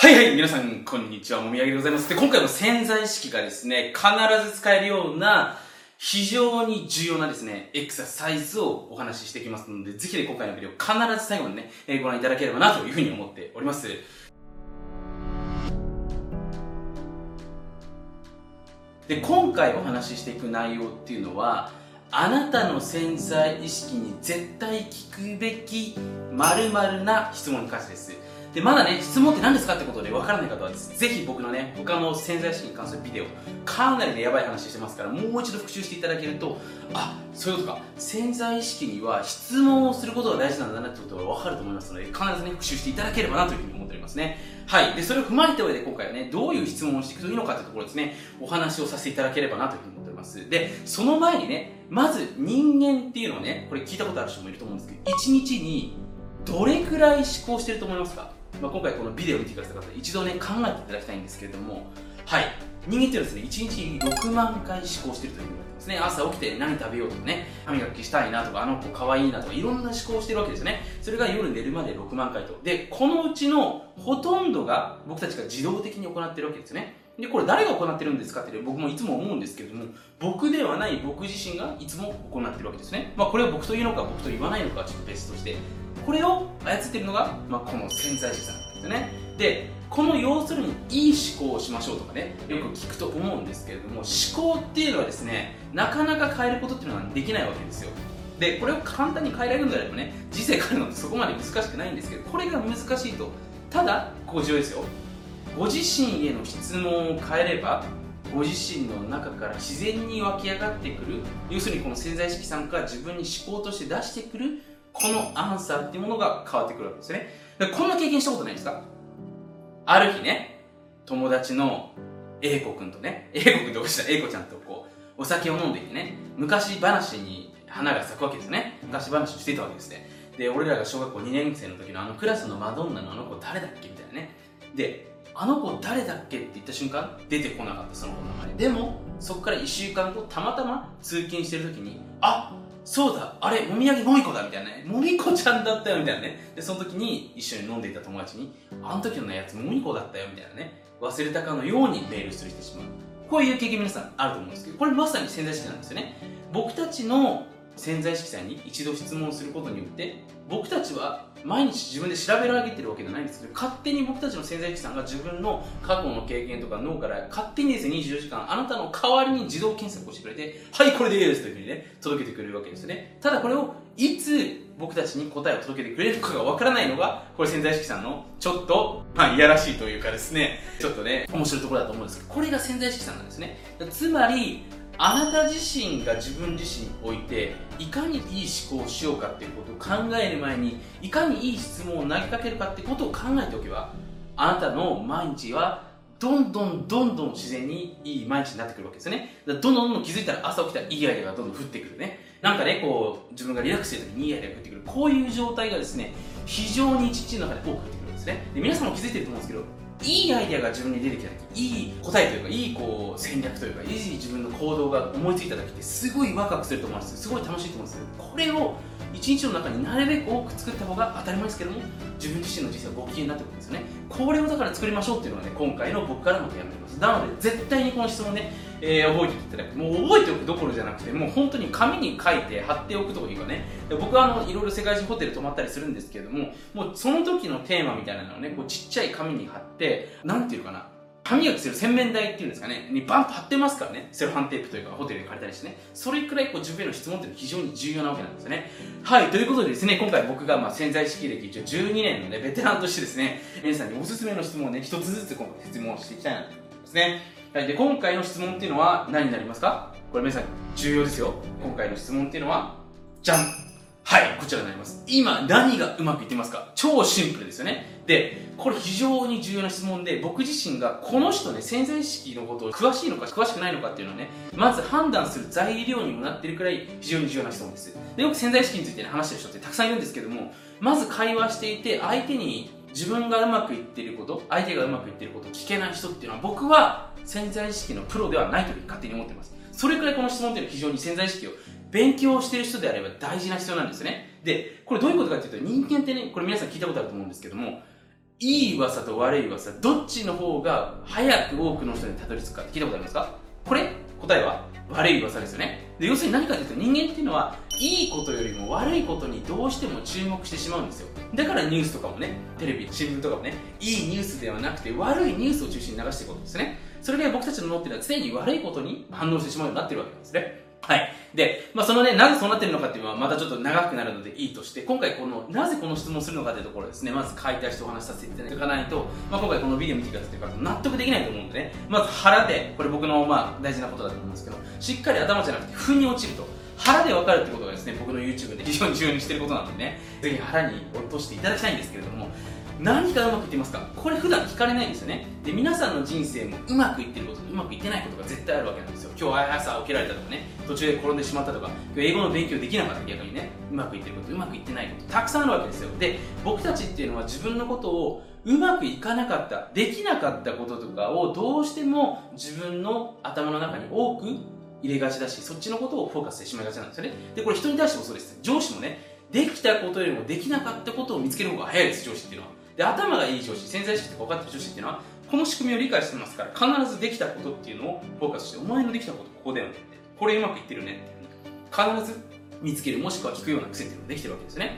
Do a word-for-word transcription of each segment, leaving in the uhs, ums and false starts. はいはい、皆さん、こんにちは。もみあげでございます。で、今回の潜在意識がですね、必ず使えるような、非常に重要なですね、エクササイズをお話ししていきますので、ぜひ、ね、今回のビデオ、必ず最後までね、えー、ご覧いただければなというふうに思っております。で、今回お話ししていく内容っていうのは、あなたの潜在意識に絶対聞くべき〇〇な質問に関してです。で、まだね、質問って何ですかってことで分からない方は、ぜひ僕のね、他の潜在意識に関するビデオ、かなりね、やばい話してますから、もう一度復習していただけると、あ、そういうことか、潜在意識には質問をすることが大事なんだなってことが分かると思いますので、必ずね、復習していただければなというふうに思っておりますね。はい。で、それを踏まえた上で今回はね、どういう質問をしていくといいのかというところですね、お話をさせていただければなというふうに思っております。で、その前にね、まず人間っていうのはね、これ聞いたことある人もいると思うんですけど、いちにちにどれくらい思考してると思いますか？まあ、今回このビデオを見てくださった方、一度ね、考えていただきたいんですけれども、はい。人間っていうのはですね、いちにちにろくまんかい思考してるというふうに言われてますね。朝起きて何食べようとかね、歯磨きしたいなとか、あの子可愛いなとか、いろんな思考してるわけですよね。それが夜寝るまでろくまんかいと。で、このうちのほとんどが僕たちが自動的に行ってるわけですよね。で、これ誰が行ってるんですかって僕もいつも思うんですけれども、僕ではない僕自身がいつも行ってるわけですね。まあ、これを僕というのか、僕と言わないのかはちょっと別として、これを操っているのが、まあ、この潜在意識なんですよね。で、この要するにいい思考をしましょうとかね、よく聞くと思うんですけれども、思考っていうのはですね、なかなか変えることっていうのはできないわけですよ。で、これを簡単に変えられるのであればね、人生変えるのってそこまで難しくないんですけど、これが難しいと。ただ、ここ重要ですよ。ご自身への質問を変えれば、ご自身の中から自然に湧き上がってくる、要するにこの潜在意識さんが自分に思考として出してくる、このアンサーっていうものが変わってくるわけですね。こんな経験したことないですか？ある日ね、友達の A 子くんとね、A 子くんどうした ?A 子ちゃんとこう、お酒を飲んでいてね、昔話に花が咲くわけですね。昔話をしていたわけですね。で、俺らが小学校にねんせいの時のあのクラスのマドンナのあの子誰だっけみたいなね。で、あの子誰だっけって言った瞬間、出てこなかった、その子の名前。でも、そこからいっしゅうかんご、たまたま通勤してる時に、あっそうだ、あれ、もみあげもみこだみたいなね。もみこちゃんだったよみたいなね。で、その時に一緒に飲んでいた友達に、あの時のやつもみこだったよみたいなね。忘れたかのようにメールするしてしまう。こういう経験皆さんあると思うんですけど、これまさに潜在意識なんですよね。僕たちの潜在意識さんに一度質問することによって、僕たちは毎日自分で調べられてるわけじゃないんですけど、勝手に僕たちの潜在意識さんが自分の過去の経験とか脳から勝手にですね、にじゅうよじかんあなたの代わりに自動検索をしてくれて、はい、これでいいですというふうにね、届けてくれるわけですよね。ただこれをいつ僕たちに答えを届けてくれるかがわからないのが、これ潜在意識さんのちょっと、まあ、いやらしいというかですね、ちょっとね、面白いところだと思うんですけど、これが潜在意識さんなんですね。つまり、あなた自身が自分自身においていかにいい思考をしようかっていうことを考える前に、いかにいい質問を投げかけるかってことを考えておけば、あなたの毎日はどんどんどんどん自然にいい毎日になってくるわけですよね。だからどんどんどんどん気づいたら朝起きたらいいアイデアがどんどん降ってくるね。なんかね、こう自分がリラックスしてる時にいいアイデアが降ってくる。こういう状態がですね、非常に一日の中で多く降ってくるんですね。で、皆さんも気づいてると思うんですけど、いいアイデアが自分に出てきた時、いい答えというか、いいこう戦略というか、いい自分の行動が思いついた時ってすごいワクワクすると思うんですよ。すごい楽しいと思うんですよ。これを一日の中になるべく多く作った方が当たり前ですけども、自分自身の人生はご機嫌になってくるんですよね。これをだから作りましょうっていうのがね、今回の僕からの提案になります。なので絶対にこの質問ね、えー、覚えていただく。もう覚えておくどころじゃなくて、もう本当に紙に書いて貼っておくというかね。僕はあのいろいろ世界中ホテル泊まったりするんですけれども、もうその時のテーマみたいなのをね、こうちっちゃい紙に貼って、なんていうかな、歯磨きする洗面台っていうんですかね、にバンと貼ってますからね。セロハンテープというかホテルで借りたりしてね。それくらいこう自分への質問っていうのは非常に重要なわけなんですよね。はい、ということでですね、今回僕がまあ潜在意識歴一応じゅうにねんのね、ベテランとしてですね、皆さんにおすすめの質問をね、一つずつ今回質問していきたいなと思いますね。はい、で、今回の質問っていうのは何になりますか？これ皆さん重要ですよ。今回の質問っていうのは、じゃん。はい、こちらになります。今何がうまくいってますか？超シンプルですよね。で、これ非常に重要な質問で、僕自身がこの人ね、潜在意識のことを詳しいのか詳しくないのかっていうのをね、まず判断する材料にもなってるくらい非常に重要な質問です。で、よく潜在意識についてね、話してる人ってたくさんいるんですけども、まず会話していて、相手に自分がうまくいっていること、相手がうまくいっていることを聞けない人っていうのは、僕は潜在意識のプロではないというふうに勝手に思ってます。それくらいこの質問っていうのは非常に潜在意識を勉強している人であれば大事な必要なんですよね。で、これどういうことかっていうと、人間ってね、これ皆さん聞いたことあると思うんですけども、いい噂と悪い噂、どっちの方が早く多くの人にたどり着くかって聞いたことありますか？これ答えは悪い噂ですよね。で、要するに何かというと、人間っていうのはいいことよりも悪いことにどうしても注目してしまうんですよ。だからニュースとかもね、テレビ、新聞とかもね、いいニュースではなくて悪いニュースを中心に流していくことですね。それで僕たちの脳っていうのは常に悪いことに反応してしまうようになってるわけなんですね。はい。で、まあ、そのね、なぜそうなってるのかっていうのはまたちょっと長くなるのでいいとして、今回この、なぜこの質問するのかというところですね、まず解体してお話しさせていただかないと、まあ、今回このビデオ見てくださってる方、納得できないと思うんでね、まず腹で、これ僕のまあ大事なことだと思うんですけど、しっかり頭じゃなくて、腑に落ちると。腹で分かるってことがですね、僕の YouTube で非常に重要にしてることなんでね、ぜひ腹に落としていただきたいんですけれども、何かうまくいってますか？これ普段聞かれないんですよね。で、皆さんの人生もうまくいってることとうまくいってないことが絶対あるわけなんですよ。今日朝起きられたとかね、途中で転んでしまったとか、今日英語の勉強できなかった、逆にね、うまくいってることうまくいってないことたくさんあるわけですよ。で、僕たちっていうのは自分のことをうまくいかなかった、できなかったこととかをどうしても自分の頭の中に多く入れがちだし、そっちのことをフォーカスしてしまいがちなんですよね。で、これ人に対してもそうです。上司もね、できたことよりもできなかったことを見つける方が早いです、上司っていうのは。で、頭がいい上司、潜在意識とか分かってる上司っていうのはこの仕組みを理解してますから、必ずできたことっていうのをフォーカスして、お前のできたことここだよね、これうまくいってるねって必ず見つける、もしくは聞くような癖っていうのができてるわけですね。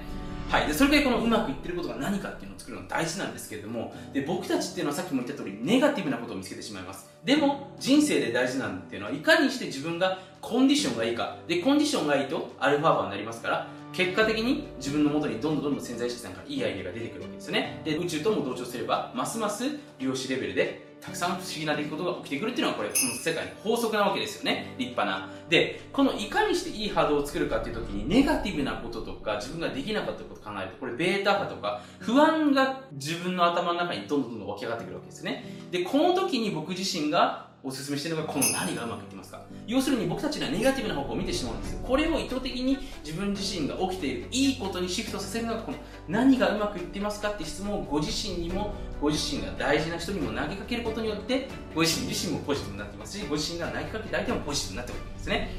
はい。で、それからこのうまくいってることが何かっていうのを作るのが大事なんですけれども、で、僕たちっていうのはさっきも言った通りネガティブなことを見つけてしまいます。でも人生で大事なんていうのはいかにして自分がコンディションがいいか。で、コンディションがいいとアルファ波になりますから、結果的に自分の元にどんどんどんどん潜在意識さんからいいアイデアが出てくるわけですよね。で、宇宙とも同調すればますます量子レベルでたくさん不思議な出来事が起きてくるっていうのは、これこの世界の法則なわけですよね。立派な。で、このいかにしていい波動を作るかっていう時に、ネガティブなこととか自分ができなかったことを考えると、これベータ波とか不安が自分の頭の中にどんどんどんどん湧き上がってくるわけですね。で、この時に僕自身がおすすめしているのが、この何がうまくいってますか。要するに僕たちにはネガティブな方向を見てしまうんですよ。これを意図的に自分自身が起きているいいことにシフトさせるのが、この何がうまくいってますかって質問をご自身にも、ご自身が大事な人にも投げかけることによって、ご自身自身もポジティブになってますし、ご自身が投げかけた相手もポジティブになってくるんですね。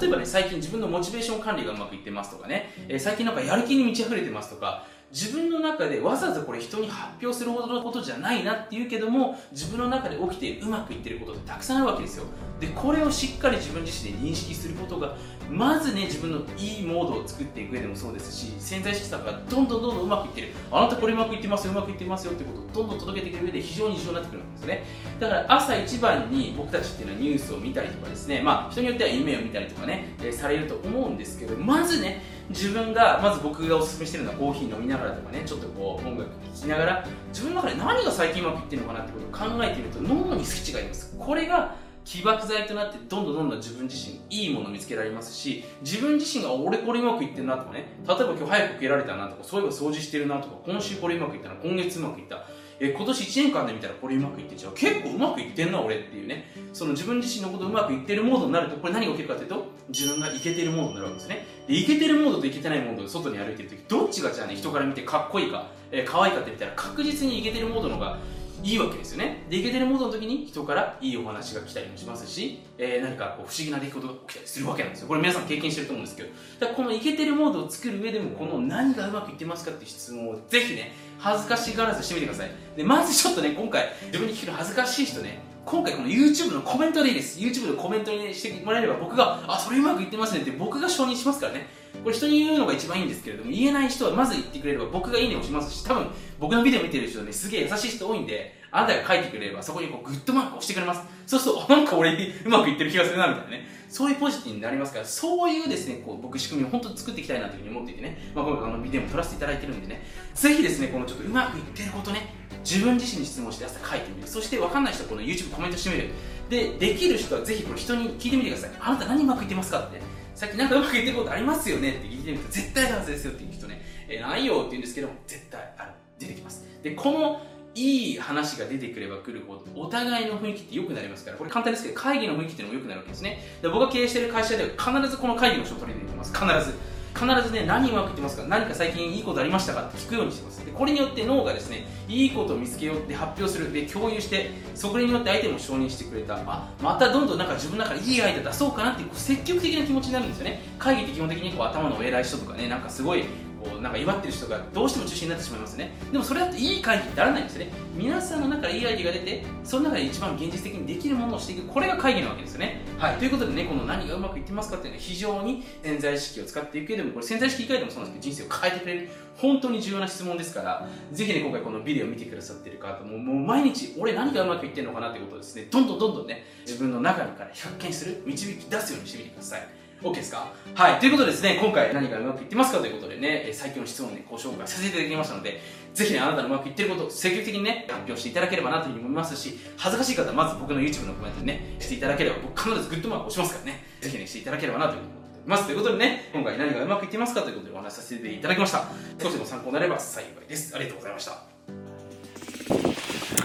例えばね、最近自分のモチベーション管理がうまくいってますとかね、えー、最近なんかやる気に満ち溢れてますとか、自分の中でわざわざこれ人に発表するほどのことじゃないなっていうけども、自分の中で起きているうまくいってることってたくさんあるわけですよ。で、これをしっかり自分自身で認識することが、まずね、自分のいいモードを作っていく上でもそうですし、潜在意識さんがどんどんどんどんうまくいってる、あなたこれうまくいってますよ、うまくいってますよってことをどんどん届けていく上で非常に重要になってくるんですね。だから朝一番に僕たちっていうのはニュースを見たりとかですね、まあ人によっては夢を見たりとかね、えー、されると思うんですけど、まずね、自分がまず僕がおすすめしてるのは、コーヒー飲みながらとかね、ちょっとこう音楽聴きながら、自分の中で何が最近うまくいってるのかなってことを考えてみると、脳にスイッチがあります。これが起爆剤となって、どんどんどんどん自分自身いいものを見つけられますし、自分自身が俺これうまくいってるなとかね、例えば今日早く受けられたなとか、そういえば掃除してるなとか、今週これうまくいったな、今月うまくいった、え今年いちねんかんで見たらこれうまくいってる、じゃあ結構うまくいってんな俺っていうね、その自分自身のことうまくいってるモードになると、これ何が起きるかというと、自分がイケてるモードになるわけですね。で、イケてるモードとイケてないモードで外に歩いてるとき、どっちがじゃあね、人から見てかっこいいか、えー、可愛いかって言ったら、確実にイケてるモードの方がいいわけですよね。で、イケてるモードの時に人からいいお話が来たりもしますし、えー、何かこう不思議な出来事が起きたりするわけなんですよ。これ皆さん経験してると思うんですけど、だからこのイケてるモードを作る上でも、この何がうまくいってますかっていう質問をぜひね、恥ずかしがらずしてみてください。で、まずちょっとね、今回自分に聞くの恥ずかしい人ね、今回この YouTube のコメントでいいです。 YouTube のコメントに、ね、してもらえれば、僕があ、それうまくいってますねって僕が承認しますからね。これ人に言うのが一番いいんですけれども、言えない人はまず言ってくれれば僕がいいねをしますし、多分僕のビデオ見てる人はね、すげえ優しい人多いんで、あなたが書いてくれればそこにこうグッドマークを押してくれます。そうすると、なんか俺うまくいってる気がするなみたいなね、そういうポジティブになりますから、そういうですね、こう僕仕組みを本当に作っていきたいなというふうに思っていてね、まあ、今回のビデオも撮らせていただいてるんでね、ぜひですね、このちょっとうまくいってることね、自分自身に質問して朝書いてみる。そして分かんない人はこの YouTube コメントしてみる。で、できる人はぜひこれ人に聞いてみてください。あなた何うまくいってますかって。さっきなんかうまくいってることありますよねって聞いてみると、絶対あるはずですよっていう人ね、えー、ないよって言うんですけども、絶対ある。出てきます。で、このいい話が出てくれば来るほど、お互いの雰囲気って良くなりますから、これ簡単ですけど、会議の雰囲気っていうのも良くなるわけですね。で、僕が経営している会社では必ずこの会議の人を取り入れてます。必ず。必ずね、何うまくいってますか、何か最近いいことありましたかって聞くようにしてます。で、これによって脳がですね、いいことを見つけようって発表する、で、共有して、そこによって相手も承認してくれた、あ、またどんどんなんか自分の中でいいアイデア出そうかなっていう積極的な気持ちになるんですよね。会議って基本的にこう頭のお偉い人とかね、なんかすごいこうなんか祝ってる人がどうしても中心になってしまいますね。でもそれだといい会議にならないんですよね。皆さんの中からいいアイデアが出て、その中で一番現実的にできるものをしていく、これが会議なわけですよね、はい、ということでね、この何がうまくいってますかっていうのは非常に潜在意識を使っていくけれども、これ潜在意識以外でもそうなんですけど、人生を変えてくれる本当に重要な質問ですから、ぜひね、今回このビデオを見てくださっている方も、もう毎日、俺何がうまくいってるのかなということをですね、どんどんどんどんね、自分の中から発見する、導き出すようにしてみてください。OK ですか？はい。ということでですね、今回何がうまくいってますかということでね、最近の質問をね、ご紹介させていただきましたので、ぜひね、あなたのうまくいってることを積極的にね、発表していただければなというふうに思いますし、恥ずかしい方はまず僕の YouTube のコメントにね、していただければ、僕必ずグッドマークを押しますからね、ぜひね、していただければなというふうに思います。ますということでね、今回何がうまくいってますかということでお話しさせていただきました。少しでも参考になれば幸いです。ありがとうございました。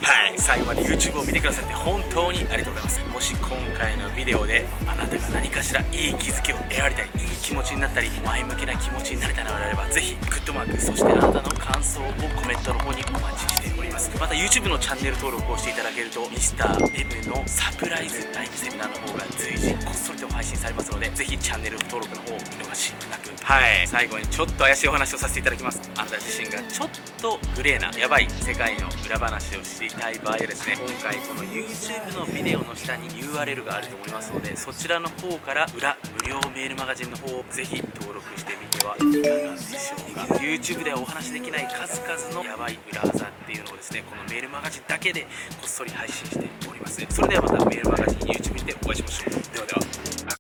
はい、最後まで YouTube を見てくださって本当にありがとうございます。もし今回のビデオであなたが何かしらいい気づきを得られたり、いい気持ちになったり、前向きな気持ちになれたのであれば、ぜひグッドマーク、そしてあなたの感想をコメントの方にお待ちしております。また YouTube のチャンネル登録をしていただけると、ミスターエム のサプライズライブセミナーの方が随時こっそりと配信されますので、ぜひチャンネル登録の方を見逃しなく。はい、最後にちょっと怪しいお話をさせていただきます。あなた自身がちょっとグレーなやばい世界の裏話を知りたい場合はですね、今回この YouTube のビデオの下に ユーアールエル があると思いますので、そちらの方から裏無料メールマガジンの方をぜひ登録してみてはいかがでしょうか。 YouTube ではお話しできない数々のやばい裏技っていうのをですね、このメールマガジンだけでこっそり配信しております。それではまたメールマガジン YouTube でお会いしましょう。ではでは。